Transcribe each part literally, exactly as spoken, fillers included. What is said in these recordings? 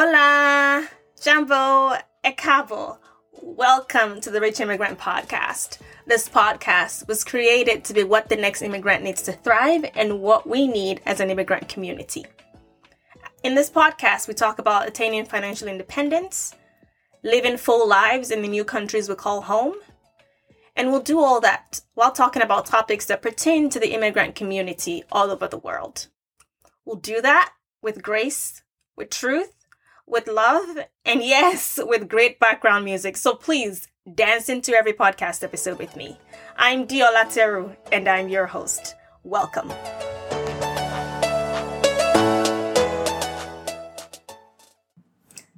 Hola, Jambo, Ekabo. Welcome to the Rich Immigrant Podcast. This podcast was created to be what the next immigrant needs to thrive and what we need as an immigrant community. In this podcast, we talk about attaining financial independence, living full lives in the new countries we call home, and we'll do all that while talking about topics that pertain to the immigrant community all over the world. We'll do that with grace, with truth, with love, and yes, with great background music. So please dance into every podcast episode with me. I'm Diola Teru, and I'm your host. Welcome.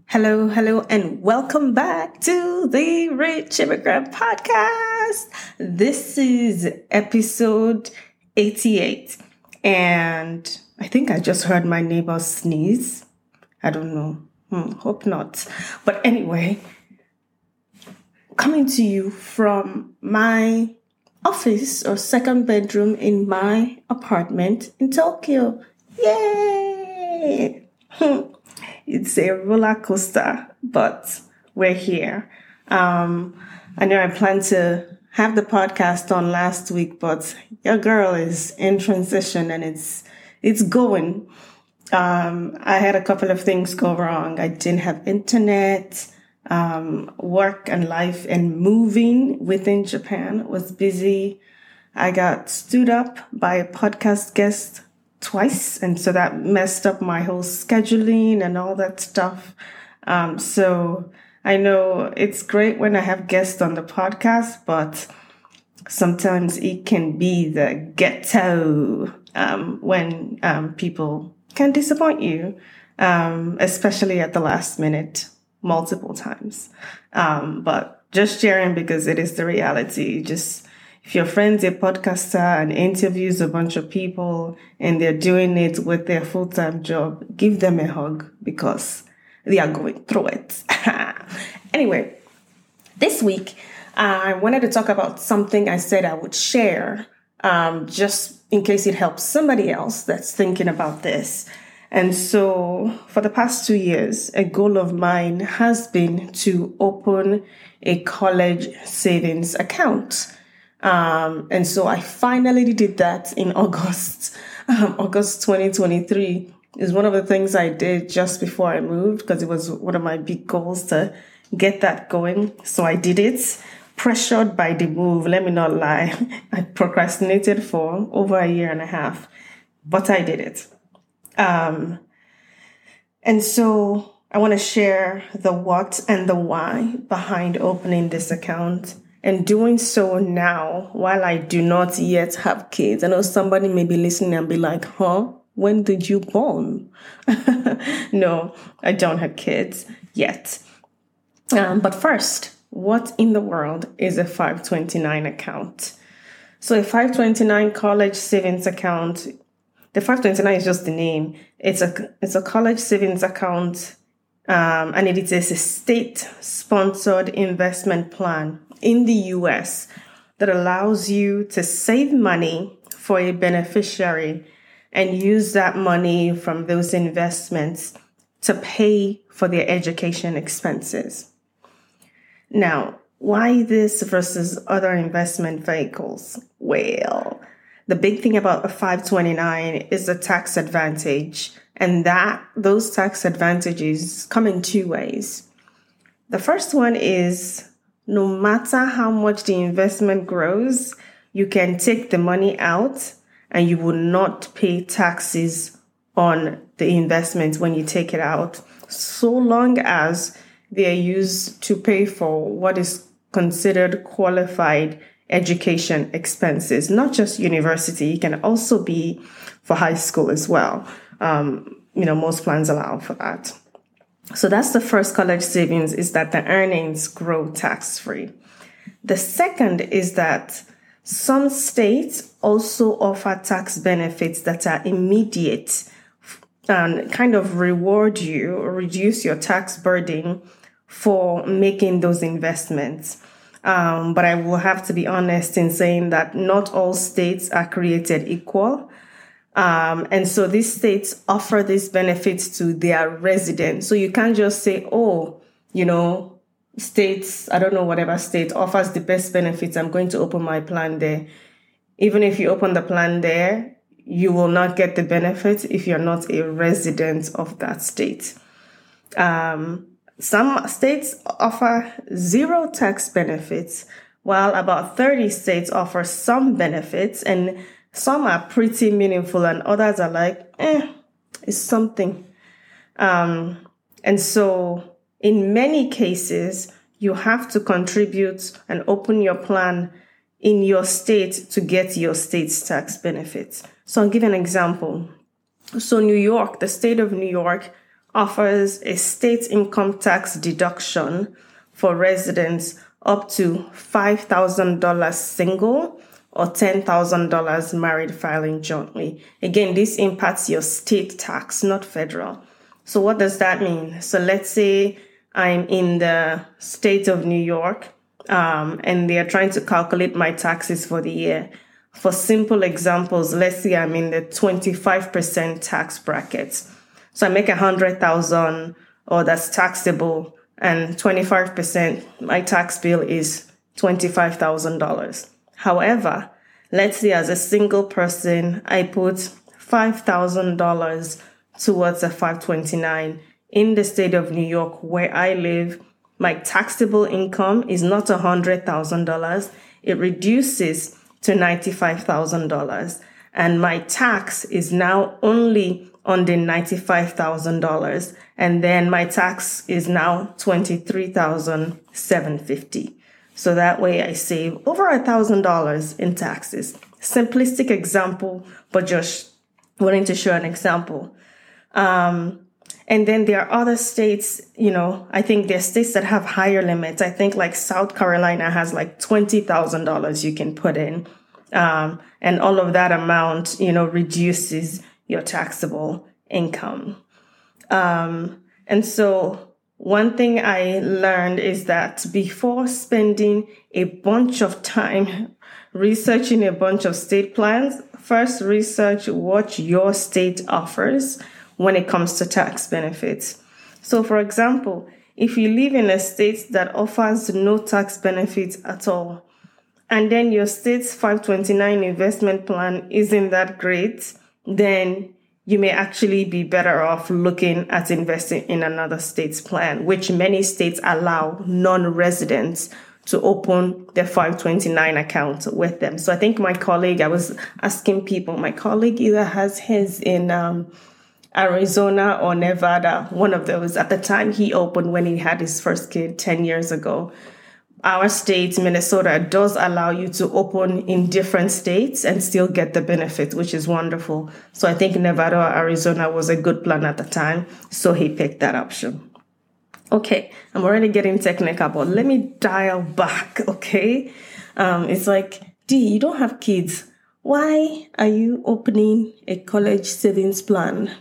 Hello, hello, and welcome back to the Rich Immigrant Podcast. This is episode eighty-eight, and I think I just heard my neighbor sneeze. I don't know. Hmm, hope not. But anyway, coming to you from my office or second bedroom in my apartment in Tokyo. Yay! It's a roller coaster, but we're here. Um, I know I planned to have the podcast on last week, but your girl is in transition and it's it's going. Um, I had a couple of things go wrong. I didn't have internet. Um, work and life and moving within Japan was busy. I got stood up by a podcast guest twice, and so that messed up my whole scheduling and all that stuff. Um, so I know it's great when I have guests on the podcast, but sometimes it can be the ghetto um, when um, people can disappoint you, um, especially at the last minute, multiple times. Um, but just sharing because it is the reality. Just if your friend's a podcaster and interviews a bunch of people and they're doing it with their full-time job, give them a hug because they are going through it. Anyway, this week, uh, I wanted to talk about something I said I would share um, just in case it helps somebody else that's thinking about this. And so for the past two years, a goal of mine has been to open a college savings account. Um, and so I finally did that in August. Um, August twenty twenty-three is one of the things I did just before I moved because it was one of my big goals to get that going. So I did it. Pressured by the move, let me not lie. I procrastinated for over a year and a half, but I did it. Um, and so I want to share the what and the why behind opening this account and doing so now while I do not yet have kids. I know somebody may be listening and be like, huh? When did you born? No, I don't have kids yet. Um, but first, what in the world is a five twenty-nine account? So a five twenty-nine college savings account, the five twenty-nine is just the name. It's a it's a college savings account, um, and it is a state-sponsored investment plan in the U S that allows you to save money for a beneficiary and use that money from those investments to pay for their education expenses. Now, why this versus other investment vehicles? Well, the big thing about a five twenty-nine is the tax advantage, and that those tax advantages come in two ways. The first one is no matter how much the investment grows, you can take the money out and you will not pay taxes on the investment when you take it out, so long as they are used to pay for what is considered qualified education expenses, not just university. It can also be for high school as well. Um, you know, most plans allow for that. So that's the first college savings, is that the earnings grow tax-free. The second is that some states also offer tax benefits that are immediate and kind of reward you or reduce your tax burden for making those investments. Um, but I will have to be honest in saying that not all states are created equal. Um, and so these states offer these benefits to their residents. So you can't just say, oh, you know, states, I don't know, whatever state offers the best benefits, I'm going to open my plan there. Even if you open the plan there, you will not get the benefits if you're not a resident of that state. Um, some states offer zero tax benefits, while about thirty states offer some benefits, and some are pretty meaningful and others are like, eh, it's something. Um, and so in many cases, you have to contribute and open your plan in your state to get your state's tax benefits. So I'll give an example. So New York, the state of New York, offers a state income tax deduction for residents up to five thousand dollars single or ten thousand dollars married filing jointly. Again, this impacts your state tax, not federal. So what does that mean? So let's say I'm in the state of New York, um, and they are trying to calculate my taxes for the year. For simple examples, let's say I'm in the twenty-five percent tax bracket. So I make one hundred thousand dollars, or that's taxable, and twenty-five percent, my tax bill is twenty-five thousand dollars. However, let's say as a single person, I put five thousand dollars towards a five twenty-nine in the state of New York where I live. My taxable income is not one hundred thousand dollars. It reduces to ninety-five thousand dollars. And my tax is now only on the ninety-five thousand dollars. And then my tax is now twenty-three thousand seven hundred fifty dollars. So that way I save over a thousand dollars in taxes. Simplistic example, but just wanting to show an example. Um, and then there are other states, you know, I think there are states that have higher limits. I think like South Carolina has like twenty thousand dollars you can put in. Um, and all of that amount, you know, reduces your taxable income. Um, and so one thing I learned is that before spending a bunch of time researching a bunch of state plans, first research what your state offers when it comes to tax benefits. So for example, if you live in a state that offers no tax benefits at all, and then your state's five twenty-nine investment plan isn't that great, then you may actually be better off looking at investing in another state's plan, which many states allow non-residents to open their five twenty-nine account with them. So I think my colleague, I was asking people, my colleague either has his in um, Arizona or Nevada, one of those. At the time he opened when he had his first kid ten years ago. Our state, Minnesota, does allow you to open in different states and still get the benefit, which is wonderful. So I think Nevada or Arizona was a good plan at the time, so he picked that option. Okay, I'm already getting technical, but let me dial back, okay? Um, it's like, D, you don't have kids. Why are you opening a college savings plan?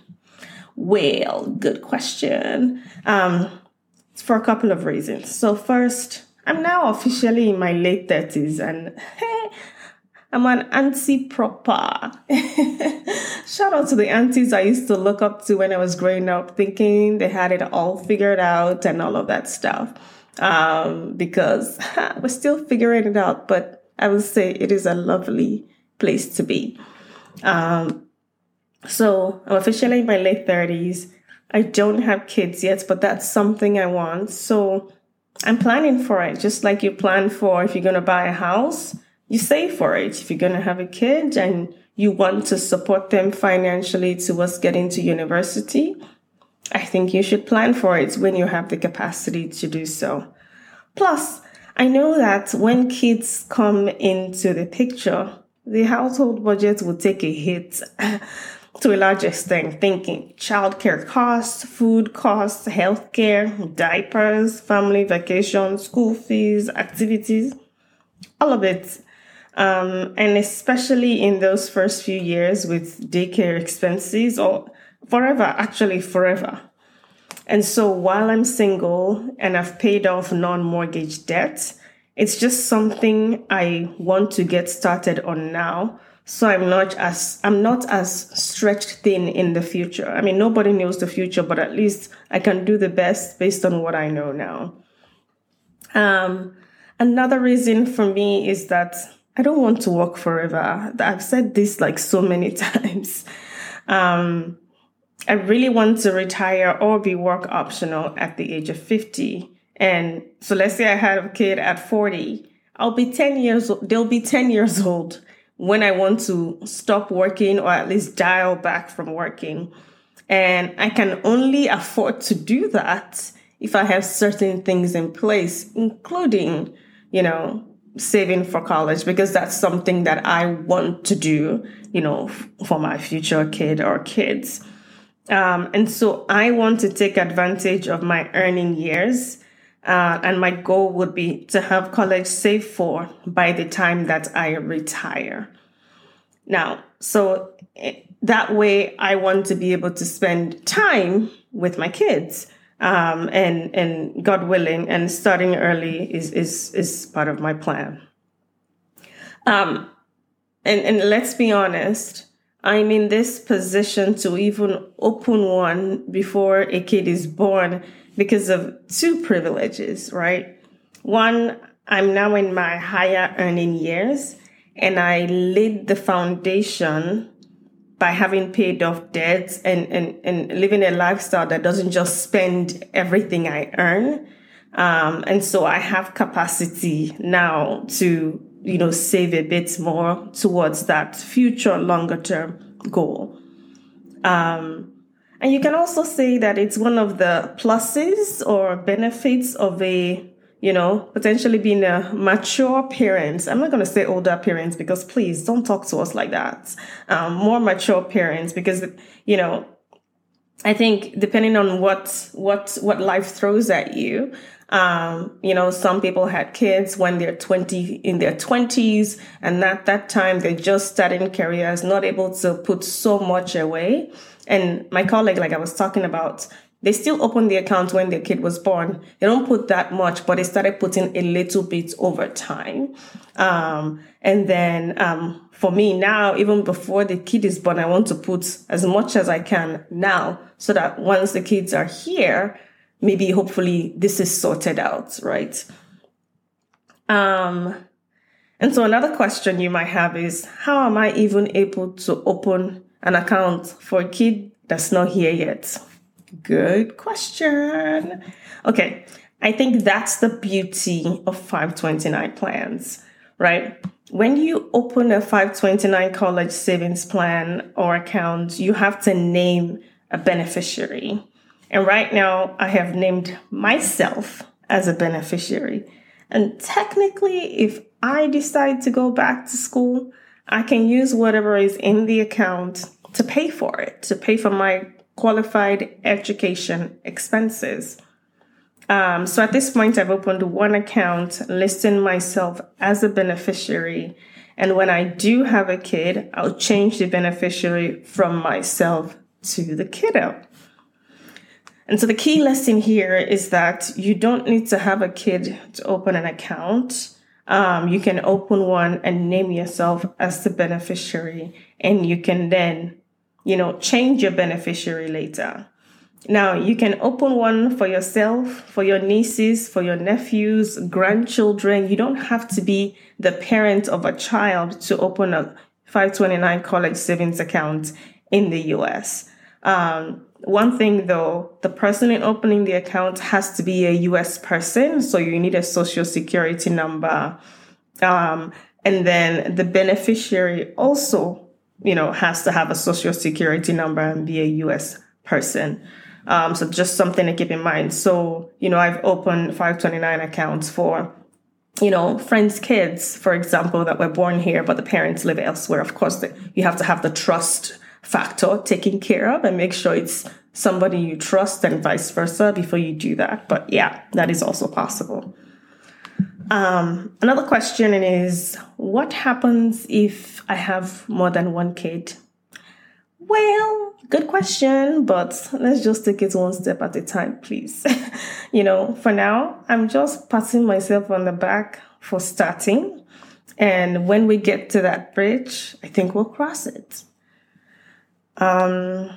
Well, good question. Um, for a couple of reasons. So first, I'm now officially in my late thirties and hey, I'm an auntie proper. Shout out to the aunties I used to look up to when I was growing up, thinking they had it all figured out and all of that stuff. Um, because ha, we're still figuring it out, but I would say it is a lovely place to be. Um, so I'm officially in my late thirties. I don't have kids yet, but that's something I want. So I'm planning for it, just like you plan for if you're going to buy a house, you save for it. If you're going to have a kid and you want to support them financially towards getting to university, I think you should plan for it when you have the capacity to do so. Plus, I know that when kids come into the picture, the household budget will take a hit to a large extent, thinking childcare costs, food costs, healthcare, diapers, family vacations, school fees, activities, all of it. Um, and especially in those first few years with daycare expenses or forever, actually forever. And so while I'm single and I've paid off non-mortgage debt, it's just something I want to get started on now, So I'm not as I'm not as stretched thin in the future. I mean, nobody knows the future, but at least I can do the best based on what I know now. Um, another reason for me is that I don't want to work forever. I've said this like so many times. Um, I really want to retire or be work optional at the age of fifty. And so let's say I had a kid at forty. I'll be ten years. They'll be ten years old when I want to stop working or at least dial back from working. And I can only afford to do that if I have certain things in place, including, you know, saving for college, because that's something that I want to do, you know, f- for my future kid or kids. Um, and so I want to take advantage of my earning years. Uh, and my goal would be to have college saved for by the time that I retire. Now, so that way I want to be able to spend time with my kids. Um, and, and God willing, and starting early is, is, is part of my plan. Um, and, and let's be honest, I'm in this position to even open one before a kid is born because of two privileges, right? One, I'm now in my higher earning years, and I laid the foundation by having paid off debts and, and, and living a lifestyle that doesn't just spend everything I earn. Um, and so I have capacity now to, you know, save a bit more towards that future longer term goal. Um, and you can also say that it's one of the pluses or benefits of a, you know, potentially being a mature parent. I'm not going to say older parents because please don't talk to us like that. Um, more mature parents, because, you know, I think depending on what, what, what life throws at you, um, you know, some people had kids when they're twenty, in their twenties, and at that time they're just starting careers, not able to put so much away. And my colleague, like I was talking about, they still opened the account when their kid was born. They don't put that much, but they started putting a little bit over time. Um, and then um, for me now, even before the kid is born, I want to put as much as I can now so that once the kids are here, maybe hopefully this is sorted out, right? Um, and so another question you might have is, how am I even able to open an account for a kid that's not here yet? Good question. Okay. I think that's the beauty of five twenty-nine plans, right? When you open a five twenty-nine college savings plan or account, you have to name a beneficiary. And right now I have named myself as a beneficiary. And technically, if I decide to go back to school, I can use whatever is in the account to pay for it, to pay for my qualified education expenses. Um, so at this point, I've opened one account listing myself as a beneficiary. And when I do have a kid, I'll change the beneficiary from myself to the kiddo. And so the key lesson here is that you don't need to have a kid to open an account. Um, you can open one and name yourself as the beneficiary, and you can then, you know, change your beneficiary later. Now, you can open one for yourself, for your nieces, for your nephews, grandchildren. You don't have to be the parent of a child to open a five twenty-nine college savings account in the U S. Um, one thing, though, the person in opening the account has to be a U S person. So you need a social security number. Um, and then the beneficiary also, you know, has to have a social security number and be a U S person. Um, so just something to keep in mind. So, you know, I've opened five twenty-nine accounts for, you know, friends' kids, for example, that were born here, but the parents live elsewhere. Of course, the, you have to have the trust factor taken care of and make sure it's somebody you trust and vice versa before you do that. But yeah, that is also possible. Um, another question is, what happens if I have more than one kid? Well, good question, but let's just take it one step at a time, please. You know, for now, I'm just patting myself on the back for starting. And when we get to that bridge, I think we'll cross it. Um,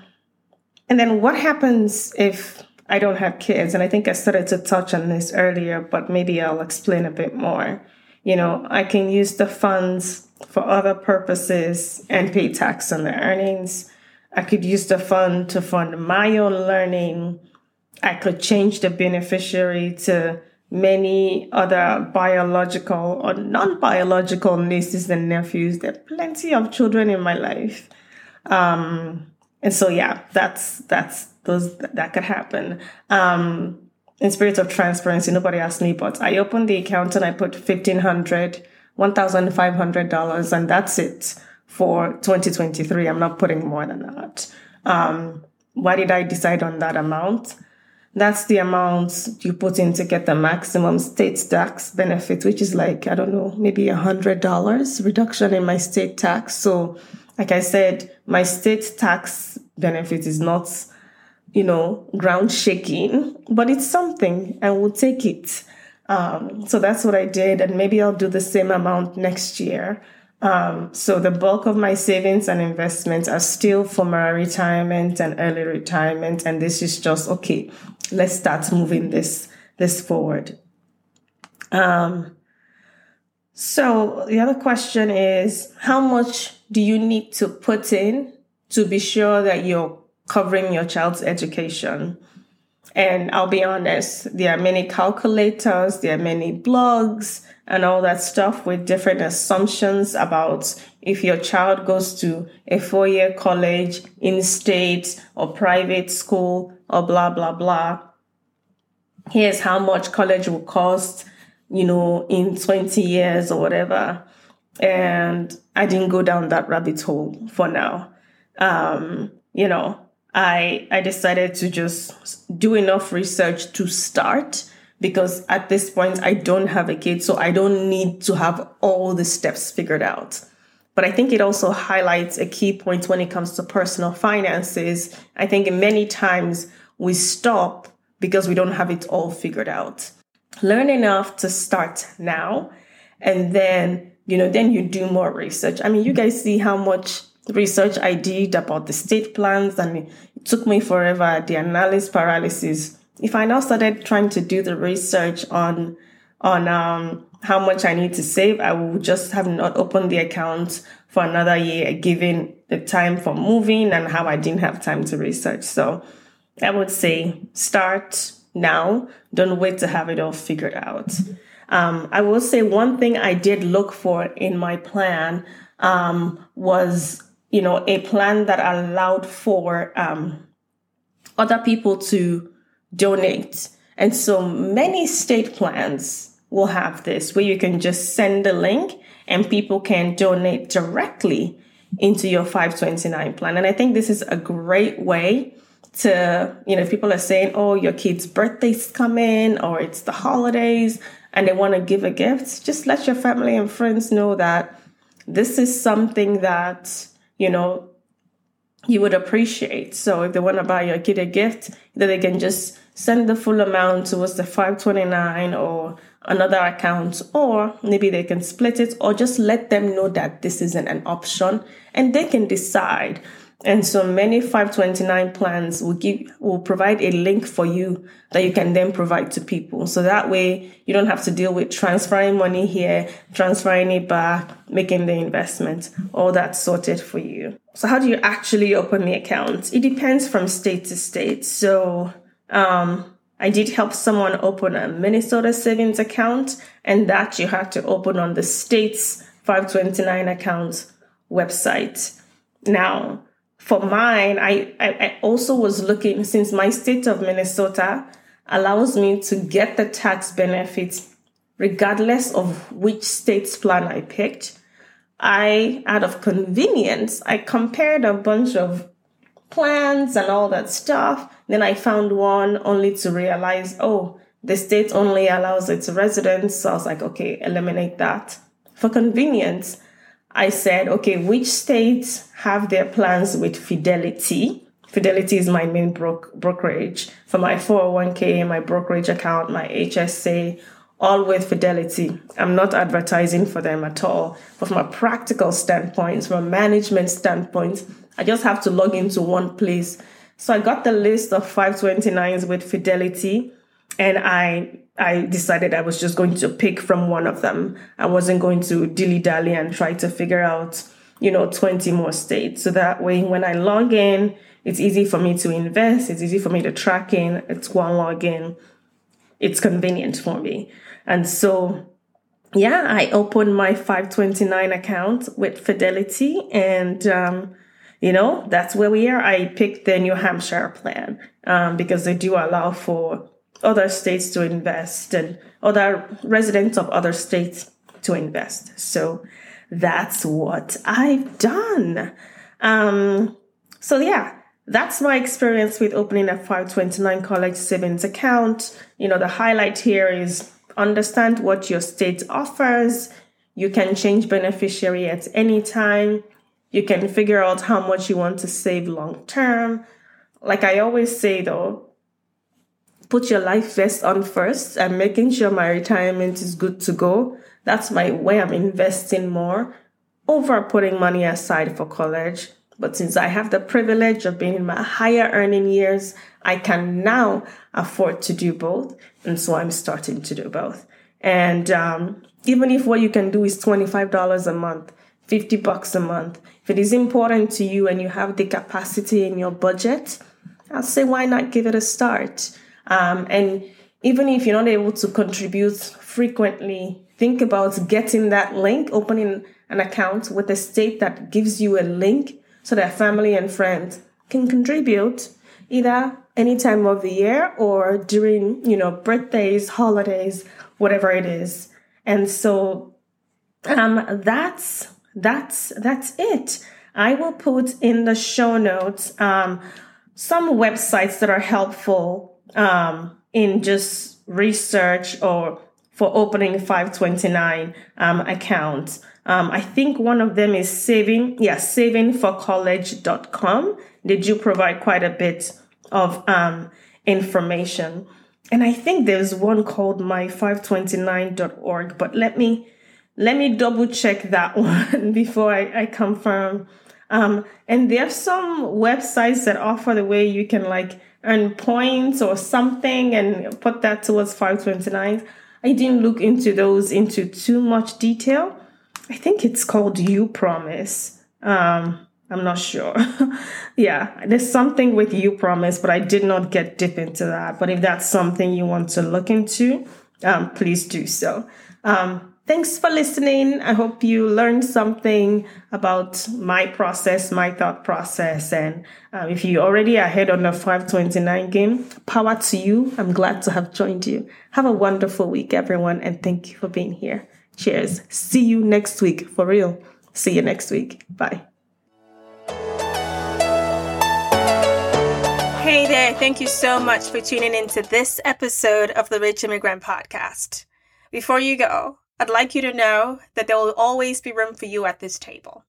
and then what happens if I don't have kids? And I think I started to touch on this earlier, but maybe I'll explain a bit more. You know, I can use the funds for other purposes and pay tax on the earnings. I could use the fund to fund my own learning. I could change the beneficiary to many other biological or non-biological nieces and nephews. There are plenty of children in my life. Um, and so, yeah, that's, that's, those, that could happen. Um, in spirit of transparency, nobody asked me, but I opened the account and I put fifteen hundred dollars, fifteen hundred dollars, and that's it for twenty twenty-three. I'm not putting more than that. Um, why did I decide on that amount? That's the amount you put in to get the maximum state tax benefit, which is like, I don't know, maybe one hundred dollars reduction in my state tax. So like I said, my state tax benefit is not, you know, ground shaking, but it's something and we'll take it. Um, so that's what I did. And maybe I'll do the same amount next year. Um, so the bulk of my savings and investments are still for my retirement and early retirement. And this is just, okay, let's start moving this, this forward. Um, so the other question is, how much do you need to put in to be sure that you're covering your child's education? And I'll be honest, there are many calculators, there are many blogs and all that stuff with different assumptions about if your child goes to a four-year college, in-state or private school or blah, blah, blah. Here's how much college will cost, you know, in twenty years or whatever. And I didn't go down that rabbit hole for now. Um, you know, I I decided to just do enough research to start, because at this point I don't have a kid, so I don't need to have all the steps figured out. But I think it also highlights a key point when it comes to personal finances. I think many times we stop because we don't have it all figured out. Learn enough to start now, and then, you know, then you do more research. I mean, you guys see how much research I did about the state plans, and it took me forever, the analysis paralysis. If I now started trying to do the research on on um, how much I need to save, I would just have not opened the account for another year, given the time for moving and how I didn't have time to research. So I would say start now. Don't wait to have it all figured out. Um, I will say one thing I did look for in my plan um, was, you know, a plan that allowed for um, other people to donate. And so many state plans will have this, where you can just send the link and people can donate directly into your five twenty-nine plan. And I think this is a great way to, you know, if people are saying, oh, your kid's birthday's coming or it's the holidays and they want to give a gift, just let your family and friends know that this is something that, you know, you would appreciate. So if they want to buy your kid a gift, then they can just send the full amount towards the five twenty-nine or another account, or maybe they can split it, or just let them know that this isn't an option and they can decide. And so many five twenty-nine plans will give, will provide a link for you that you can then provide to people. So that way you don't have to deal with transferring money here, transferring it back, making the investment, all that sorted for you. So how do you actually open the account? It depends from state to state. So, um, I did help someone open a Minnesota savings account, and that you had to open on the state's five twenty-nine account website. Now, for mine, I, I, I also was looking, since my state of Minnesota allows me to get the tax benefits regardless of which state's plan I picked. I, out of convenience, I compared a bunch of plans and all that stuff. Then I found one only to realize, oh, the state only allows its residents. So I was like, okay, eliminate that. For convenience, I said, okay, which states have their plans with Fidelity? Fidelity is my main bro- brokerage for my four oh one k, my brokerage account, my H S A, all with Fidelity. I'm not advertising for them at all. But from a practical standpoint, from a management standpoint, I just have to log into one place. So I got the list of five twenty-nines with Fidelity, and I I decided I was just going to pick from one of them. I wasn't going to dilly-dally and try to figure out, you know, twenty more states. So that way, when I log in, it's easy for me to invest. It's easy for me to track in. It's one login. It's convenient for me. And so, yeah, I opened my five twenty-nine account with Fidelity, and, um, you know, that's where we are. I picked the New Hampshire plan, um, because they do allow for other states to invest and other residents of other states to invest. So that's what I've done. Um, so yeah, that's my experience with opening a five twenty-nine college savings account. You know, the highlight here is understand what your state offers. You can change beneficiary at any time. You can figure out how much you want to save long term. Like I always say though, put your life vest on first. I'm making sure my retirement is good to go. That's my way. I'm investing more over putting money aside for college. But since I have the privilege of being in my higher earning years, I can now afford to do both. And so I'm starting to do both. And um, even if what you can do is twenty-five dollars a month, fifty bucks a month, if it is important to you and you have the capacity in your budget, I'll say, why not give it a start? Um, and even if you're not able to contribute frequently, think about getting that link, opening an account with a state that gives you a link so that family and friends can contribute either any time of the year or during, you know, birthdays, holidays, whatever it is. And so um, that's, that's, that's it. I will put in the show notes um, some websites that are helpful Um, in just research or for opening five twenty-nine um, accounts. Um, I think one of them is saving, yeah, saving for college dot com. They do provide quite a bit of um, information. And I think there's one called my five twenty-nine dot org, but let me, let me double check that one before I, I confirm. Um, and there are some websites that offer the way you can like earn points or something and put that towards five twenty-nine. I didn't look into those into too much detail. I think it's called Upromise. Um, I'm not sure. Yeah, there's something with Upromise, but I did not get deep into that. But if that's something you want to look into, um, please do so. Um, thanks for listening. I hope you learned something about my process, my thought process. And um, if you already are ahead on the five twenty-nine game, power to you. I'm glad to have joined you. Have a wonderful week, everyone. And thank you for being here. Cheers. See you next week. For real. See you next week. Bye. Hey there. Thank you so much for tuning into this episode of the Rich Immigrant Podcast. Before you go, I'd like you to know that there will always be room for you at this table.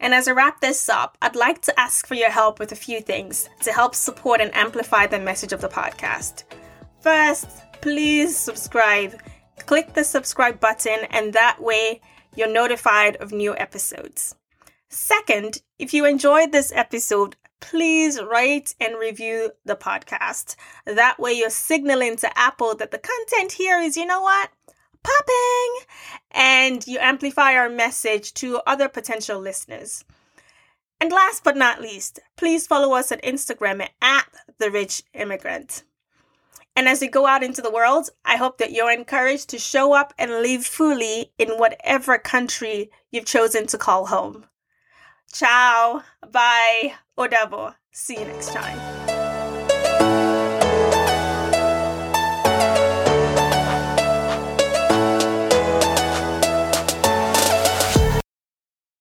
And as I wrap this up, I'd like to ask for your help with a few things to help support and amplify the message of the podcast. First, please subscribe. Click the subscribe button, and that way you're notified of new episodes. Second, if you enjoyed this episode, please rate and review the podcast. That way you're signaling to Apple that the content here is, you know what? Popping, and you amplify our message to other potential listeners. And last but not least, please follow us on Instagram at The Rich Immigrant. And as we go out into the world, I hope that you're encouraged to show up and live fully in whatever country you've chosen to call home. Ciao, bye, odabo. See you next time.